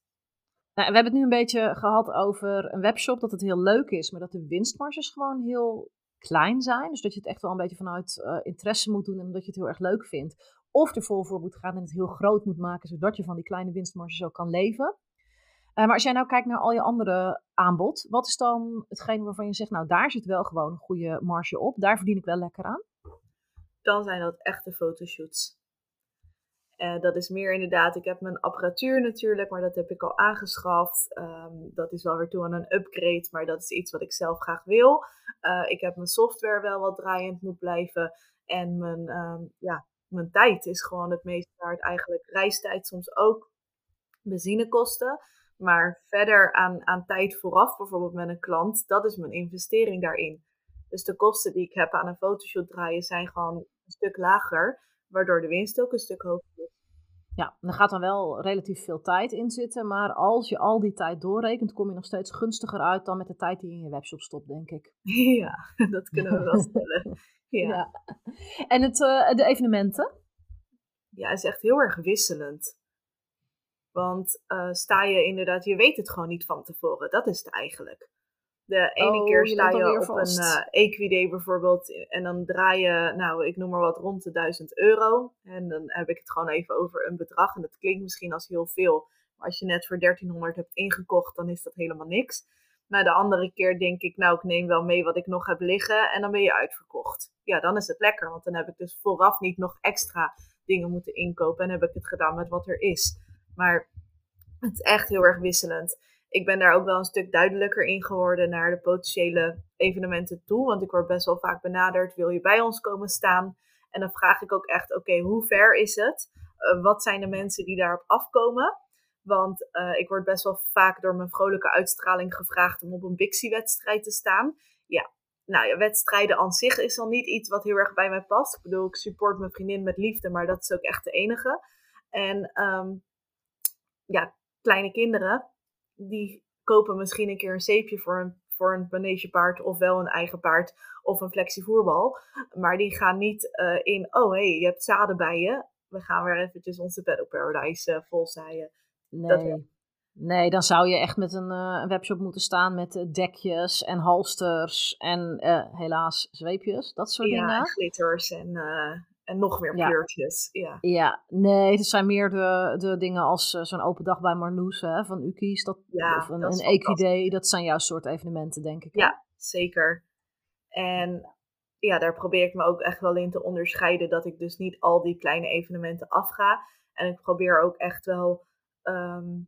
Nou, we hebben het nu een beetje gehad over een webshop, dat het heel leuk is. Maar dat de winstmarges gewoon heel klein zijn. Dus dat je het echt wel een beetje vanuit uh, interesse moet doen en dat je het heel erg leuk vindt. Of er vol voor moet gaan en het heel groot moet maken, zodat je van die kleine winstmarges ook kan leven. Uh, maar als jij nou kijkt naar al je andere aanbod, wat is dan hetgeen waarvan je zegt, nou daar zit wel gewoon een goede marge op, daar verdien ik wel lekker aan? Dan zijn dat echte fotoshoots. Uh, dat is meer inderdaad, ik heb mijn apparatuur natuurlijk, maar dat heb ik al aangeschaft. Um, dat is wel weer toe aan een upgrade, maar dat is iets wat ik zelf graag wil. Uh, ik heb mijn software wel wat draaiend moet blijven. En mijn, um, ja, mijn tijd is gewoon het meest waard eigenlijk. Reistijd soms ook, benzinekosten. Maar verder aan, aan tijd vooraf, bijvoorbeeld met een klant, dat is mijn investering daarin. Dus de kosten die ik heb aan een fotoshoot draaien zijn gewoon een stuk lager, waardoor de winst ook een stuk hoger is. Ja, er gaat dan wel relatief veel tijd in zitten, maar als je al die tijd doorrekent, kom je nog steeds gunstiger uit dan met de tijd die je in je webshop stopt, denk ik. Ja, dat kunnen we wel stellen. Ja. Ja. En het, uh, de evenementen? Ja, het is echt heel erg wisselend. Want uh, sta je inderdaad, je weet het gewoon niet van tevoren. Dat is het eigenlijk. De ene oh, keer sta je, je op vast. een uh, Equiday bijvoorbeeld en dan draai je, nou ik noem maar wat, rond de duizend euro. En dan heb ik het gewoon even over een bedrag. En dat klinkt misschien als heel veel. Maar als je net voor dertienhonderd hebt ingekocht, dan is dat helemaal niks. Maar de andere keer denk ik, nou ik neem wel mee wat ik nog heb liggen. En dan ben je uitverkocht. Ja, dan is het lekker. Want dan heb ik dus vooraf niet nog extra dingen moeten inkopen. En heb ik het gedaan met wat er is. Maar het is echt heel erg wisselend. Ik ben daar ook wel een stuk duidelijker in geworden naar de potentiële evenementen toe. Want ik word best wel vaak benaderd, wil je bij ons komen staan? En dan vraag ik ook echt, oké, okay, hoe ver is het? Uh, wat zijn de mensen die daarop afkomen? Want uh, ik word best wel vaak door mijn vrolijke uitstraling gevraagd om op een Bixie-wedstrijd te staan. Ja, nou ja, wedstrijden aan zich is al niet iets wat heel erg bij mij past. Ik bedoel, ik support mijn vriendin met liefde, maar dat is ook echt de enige. En um, ja, kleine kinderen, die kopen misschien een keer een zeepje voor een, voor een manegepaard of wel een eigen paard of een flexievoerbal. Maar die gaan niet uh, in, oh hé, hey, je hebt zaden bij je. We gaan weer eventjes onze Battle Paradise uh, volzaaien. Nee. Dat nee, dan zou je echt met een, uh, een webshop moeten staan met uh, dekjes en halsters en uh, helaas zweepjes, dat soort ja, dingen. Ja, glitters en... Uh, En nog meer kleurtjes. Ja. Ja. Ja, nee, het zijn meer de, de dingen als uh, zo'n open dag bij Marloes hè, van Uki's. Dat, ja, of een, dat een Equiday, dat zijn jouw soort evenementen, denk ik. Hè? Ja, zeker. En ja, daar probeer ik me ook echt wel in te onderscheiden. Dat ik dus niet al die kleine evenementen afga. En ik probeer ook echt wel um,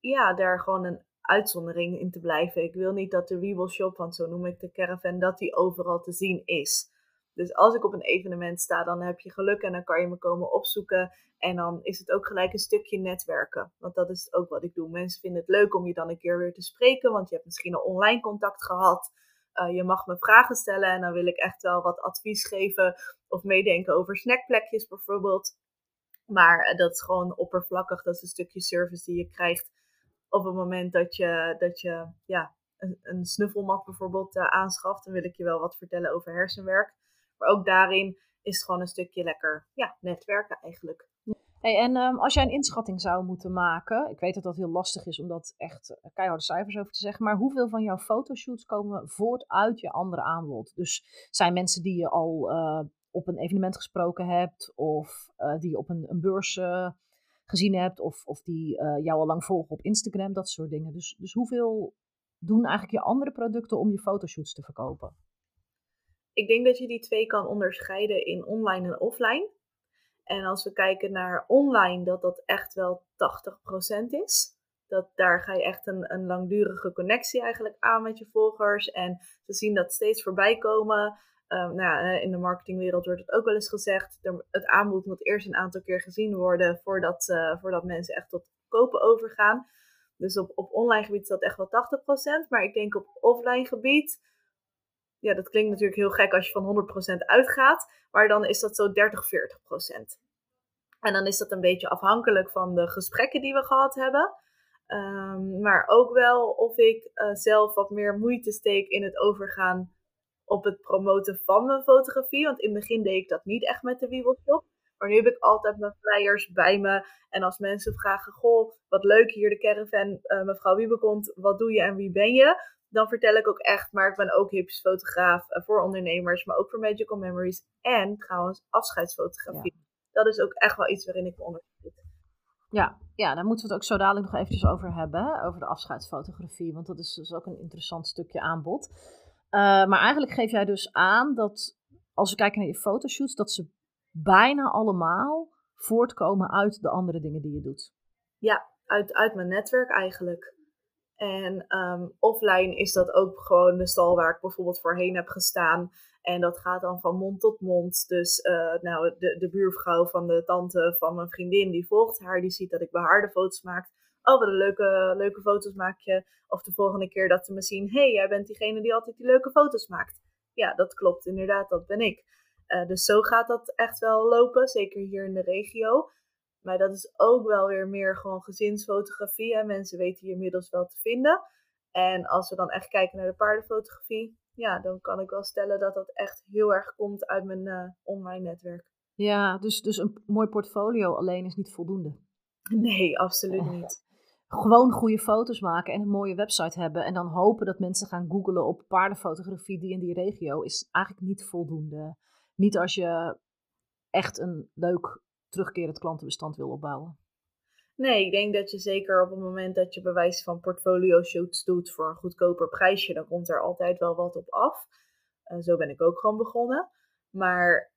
ja, daar gewoon een uitzondering in te blijven. Ik wil niet dat de Wiebelshop, want zo noem ik de caravan, dat die overal te zien is. Dus als ik op een evenement sta, dan heb je geluk en dan kan je me komen opzoeken. En dan is het ook gelijk een stukje netwerken. Want dat is ook wat ik doe. Mensen vinden het leuk om je dan een keer weer te spreken. Want je hebt misschien al online contact gehad. Uh, je mag me vragen stellen en dan wil ik echt wel wat advies geven. Of meedenken over snackplekjes bijvoorbeeld. Maar dat is gewoon oppervlakkig. Dat is een stukje service die je krijgt op het moment dat je... Dat je ja, een, een snuffelmat bijvoorbeeld uh, aanschaft. Dan wil ik je wel wat vertellen over hersenwerk. Maar ook daarin is het gewoon een stukje lekker ja, netwerken eigenlijk. Hey, en um, als jij een inschatting zou moeten maken, ik weet dat dat heel lastig is om dat echt keiharde cijfers over te zeggen, maar hoeveel van jouw fotoshoots komen voort uit je andere aanbod? Dus zijn mensen die je al uh, op een evenement gesproken hebt of uh, die je op een, een beurs uh, gezien hebt of, of die uh, jou al lang volgen op Instagram, dat soort dingen. Dus, dus hoeveel doen eigenlijk je andere producten om je fotoshoots te verkopen? Ik denk dat je die twee kan onderscheiden in online en offline. En als we kijken naar online, dat dat echt wel tachtig procent is. Dat, daar ga je echt een, een langdurige connectie eigenlijk aan met je volgers. En ze zien dat steeds voorbij komen. Um, nou, in de marketingwereld wordt het ook wel eens gezegd. Het aanbod moet eerst een aantal keer gezien worden voordat, uh, voordat mensen echt tot kopen overgaan. Dus op, op online gebied is dat echt wel tachtig procent. Maar ik denk op offline gebied... Ja, dat klinkt natuurlijk heel gek als je van honderd procent uitgaat. Maar dan is dat zo dertig, veertig procent. En dan is dat een beetje afhankelijk van de gesprekken die we gehad hebben. Um, maar ook wel of ik uh, zelf wat meer moeite steek in het overgaan op het promoten van mijn fotografie. Want in het begin deed ik dat niet echt met de Wiebelshop. Maar nu heb ik altijd mijn flyers bij me. En als mensen vragen, goh, wat leuk hier de caravan, uh, mevrouw Wiebelkont, wat doe je en wie ben je? Dan vertel ik ook echt, maar ik ben ook hippisch fotograaf voor ondernemers, maar ook voor Magical Memories en trouwens afscheidsfotografie. Ja. Dat is ook echt wel iets waarin ik me onderscheid. Ja, ja, daar moeten we het ook zo dadelijk nog eventjes over hebben, over de afscheidsfotografie, want dat is dus ook een interessant stukje aanbod. Uh, maar eigenlijk geef jij dus aan dat, als we kijken naar je fotoshoots, dat ze bijna allemaal voortkomen uit de andere dingen die je doet. Ja, uit, uit mijn netwerk eigenlijk. En um, offline is dat ook gewoon de stal waar ik bijvoorbeeld voorheen heb gestaan. En dat gaat dan van mond tot mond. Dus uh, nou, de, de buurvrouw van de tante van mijn vriendin, die volgt haar. Die ziet dat ik behaarde foto's maak. Oh, wat een leuke, leuke foto's maak je. Of de volgende keer dat ze me zien. Hé, hey, jij bent diegene die altijd die leuke foto's maakt. Ja, dat klopt. Inderdaad, dat ben ik. Uh, dus zo gaat dat echt wel lopen. Zeker hier in de regio. Maar dat is ook wel weer meer gewoon gezinsfotografie. Hè? Mensen weten je inmiddels wel te vinden. En als we dan echt kijken naar de paardenfotografie, ja, dan kan ik wel stellen dat dat echt heel erg komt uit mijn uh, online netwerk. Ja, dus, dus een mooi portfolio alleen is niet voldoende. Nee, absoluut niet. Gewoon goede foto's maken en een mooie website hebben. En dan hopen dat mensen gaan googlen op paardenfotografie die in die regio is eigenlijk niet voldoende. Niet als je echt een leuk terugkerend klantenbestand wil opbouwen. Nee, ik denk dat je zeker op het moment dat je bewijs van portfolio shoots doet voor een goedkoper prijsje, dan komt er altijd wel wat op af. Uh, zo ben ik ook gewoon begonnen. Maar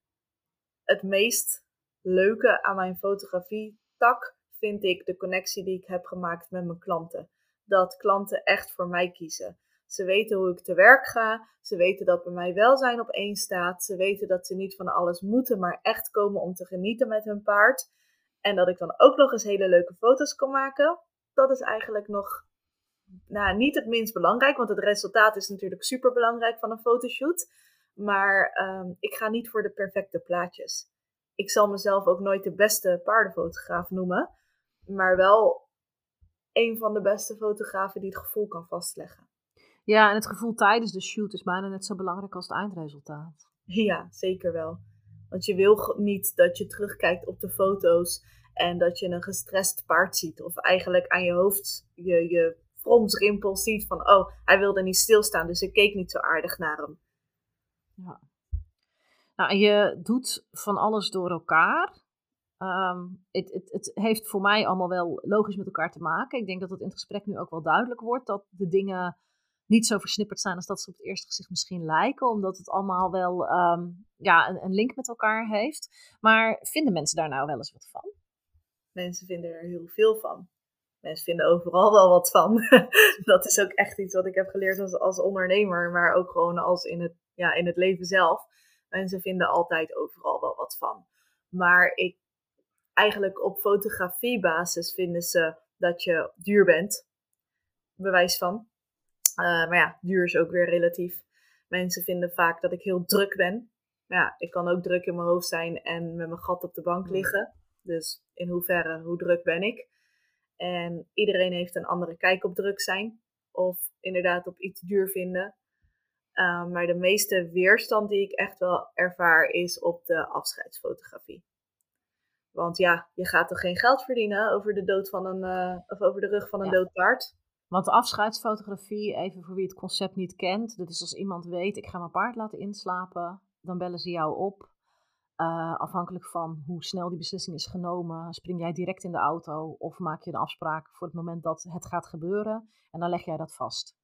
het meest leuke aan mijn fotografietak vind ik de connectie die ik heb gemaakt met mijn klanten. Dat klanten echt voor mij kiezen. Ze weten hoe ik te werk ga. Ze weten dat bij mij welzijn op één staat. Ze weten dat ze niet van alles moeten, maar echt komen om te genieten met hun paard. En dat ik dan ook nog eens hele leuke foto's kan maken. Dat is eigenlijk nog nou, niet het minst belangrijk. Want het resultaat is natuurlijk super belangrijk van een fotoshoot. Maar um, ik ga niet voor de perfecte plaatjes. Ik zal mezelf ook nooit de beste paardenfotograaf noemen. Maar wel een van de beste fotografen die het gevoel kan vastleggen. Ja, en het gevoel tijdens de shoot is bijna net zo belangrijk als het eindresultaat. Ja, zeker wel. Want je wil niet dat je terugkijkt op de foto's en dat je een gestrest paard ziet. Of eigenlijk aan je hoofd je, je fronsrimpel ziet van, oh, hij wilde niet stilstaan, dus ik keek niet zo aardig naar hem. Ja. Nou, en je doet van alles door elkaar. Um, het, het, het heeft voor mij allemaal wel logisch met elkaar te maken. Ik denk dat het in het gesprek nu ook wel duidelijk wordt dat de dingen niet zo versnipperd zijn als dat ze op het eerste gezicht misschien lijken. Omdat het allemaal wel um, ja, een, een link met elkaar heeft. Maar vinden mensen daar nou wel eens wat van? Mensen vinden er heel veel van. Mensen vinden overal wel wat van. Dat is ook echt iets wat ik heb geleerd als, als ondernemer. Maar ook gewoon als in het, ja, in het leven zelf. Mensen vinden altijd overal wel wat van. Maar ik, eigenlijk op fotografiebasis vinden ze dat je duur bent. Bewijs van. Uh, maar ja, duur is ook weer relatief. Mensen vinden vaak dat ik heel druk ben. Ja, ik kan ook druk in mijn hoofd zijn en met mijn gat op de bank liggen. Dus in hoeverre, hoe druk ben ik? En iedereen heeft een andere kijk op druk zijn. Of inderdaad op iets duur vinden. Uh, maar de meeste weerstand die ik echt wel ervaar is op de afscheidsfotografie. Want ja, je gaat toch geen geld verdienen over de dood van een, uh, of over de rug van een ja. dood paard? Want afscheidsfotografie, even voor wie het concept niet kent, dat is als iemand weet, ik ga mijn paard laten inslapen, dan bellen ze jou op. Uh, afhankelijk van hoe snel die beslissing is genomen, spring jij direct in de auto of maak je een afspraak voor het moment dat het gaat gebeuren en dan leg jij dat vast.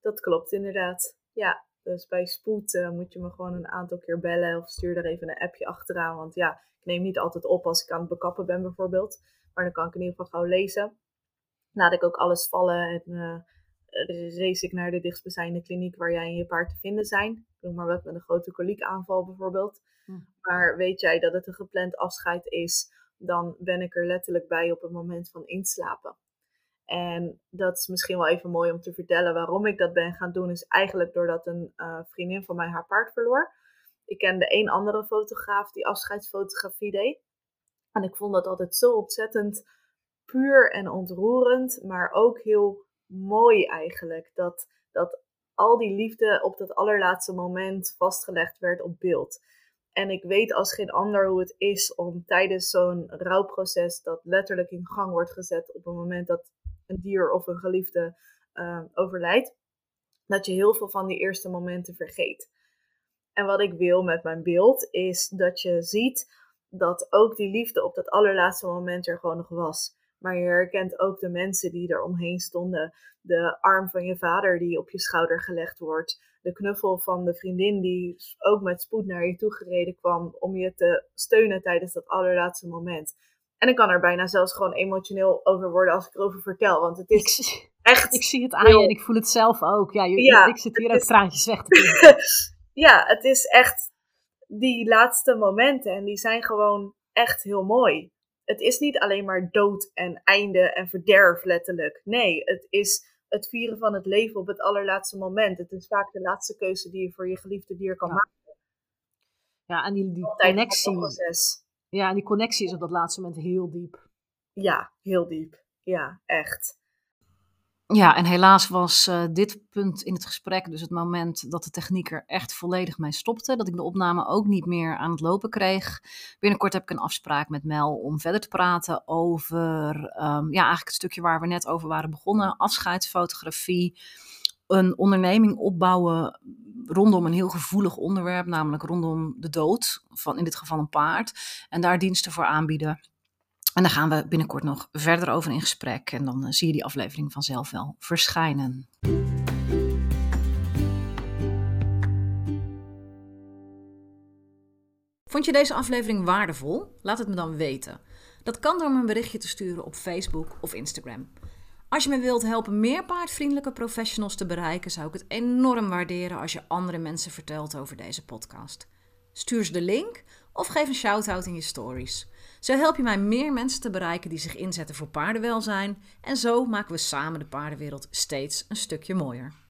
Dat klopt inderdaad, ja. Dus bij spoed uh, moet je me gewoon een aantal keer bellen of stuur er even een appje achteraan, want ja, ik neem niet altijd op als ik aan het bekappen ben bijvoorbeeld, maar dan kan ik in ieder geval gauw lezen. Laat ik ook alles vallen en uh, race ik naar de dichtstbijzijnde kliniek waar jij en je paard te vinden zijn. Ik noem maar wat met een grote koliekaanval bijvoorbeeld. Hm. Maar weet jij dat het een gepland afscheid is, dan ben ik er letterlijk bij op het moment van inslapen. En dat is misschien wel even mooi om te vertellen waarom ik dat ben gaan doen. Is eigenlijk doordat een uh, vriendin van mij haar paard verloor. Ik kende één andere fotograaf die afscheidsfotografie deed. En ik vond dat altijd zo ontzettend puur en ontroerend, maar ook heel mooi eigenlijk. Dat, dat al die liefde op dat allerlaatste moment vastgelegd werd op beeld. En ik weet als geen ander hoe het is om tijdens zo'n rouwproces dat letterlijk in gang wordt gezet op het moment dat een dier of een geliefde uh, overlijdt, dat je heel veel van die eerste momenten vergeet. En wat ik wil met mijn beeld is dat je ziet dat ook die liefde op dat allerlaatste moment er gewoon nog was. Maar je herkent ook de mensen die er omheen stonden. De arm van je vader die op je schouder gelegd wordt. De knuffel van de vriendin die ook met spoed naar je toe gereden kwam om je te steunen tijdens dat allerlaatste moment. En ik kan er bijna zelfs gewoon emotioneel over worden als ik erover vertel. Want het is ik zie, echt... Ik zie het aan je en ik voel het zelf ook. Ja, je, ja ik zit hier ook is, traantjes weg te doen. Ja, het is echt die laatste momenten. En die zijn gewoon echt heel mooi. Het is niet alleen maar dood en einde en verderf letterlijk. Nee, het is het vieren van het leven op het allerlaatste moment. Het is vaak de laatste keuze die je voor je geliefde dier kan ja. maken. Ja, en die, die connectie... Ja, en die connectie is op dat laatste moment heel diep. Ja, heel diep. Ja, echt. Ja, en helaas was uh, dit punt in het gesprek dus het moment dat de techniek er echt volledig mee stopte. Dat ik de opname ook niet meer aan het lopen kreeg. Binnenkort heb ik een afspraak met Mel om verder te praten over... Um, ja, eigenlijk het stukje waar we net over waren begonnen. Afscheidsfotografie. Een onderneming opbouwen rondom een heel gevoelig onderwerp, namelijk rondom de dood van in dit geval een paard, en daar diensten voor aanbieden. En daar gaan we binnenkort nog verder over in gesprek en dan uh, zie je die aflevering vanzelf wel verschijnen. Vond je deze aflevering waardevol? Laat het me dan weten. Dat kan door me een berichtje te sturen op Facebook of Instagram. Als je me wilt helpen meer paardvriendelijke professionals te bereiken, zou ik het enorm waarderen als je andere mensen vertelt over deze podcast. Stuur ze de link of geef een shout-out in je stories. Zo help je mij meer mensen te bereiken die zich inzetten voor paardenwelzijn en zo maken we samen de paardenwereld steeds een stukje mooier.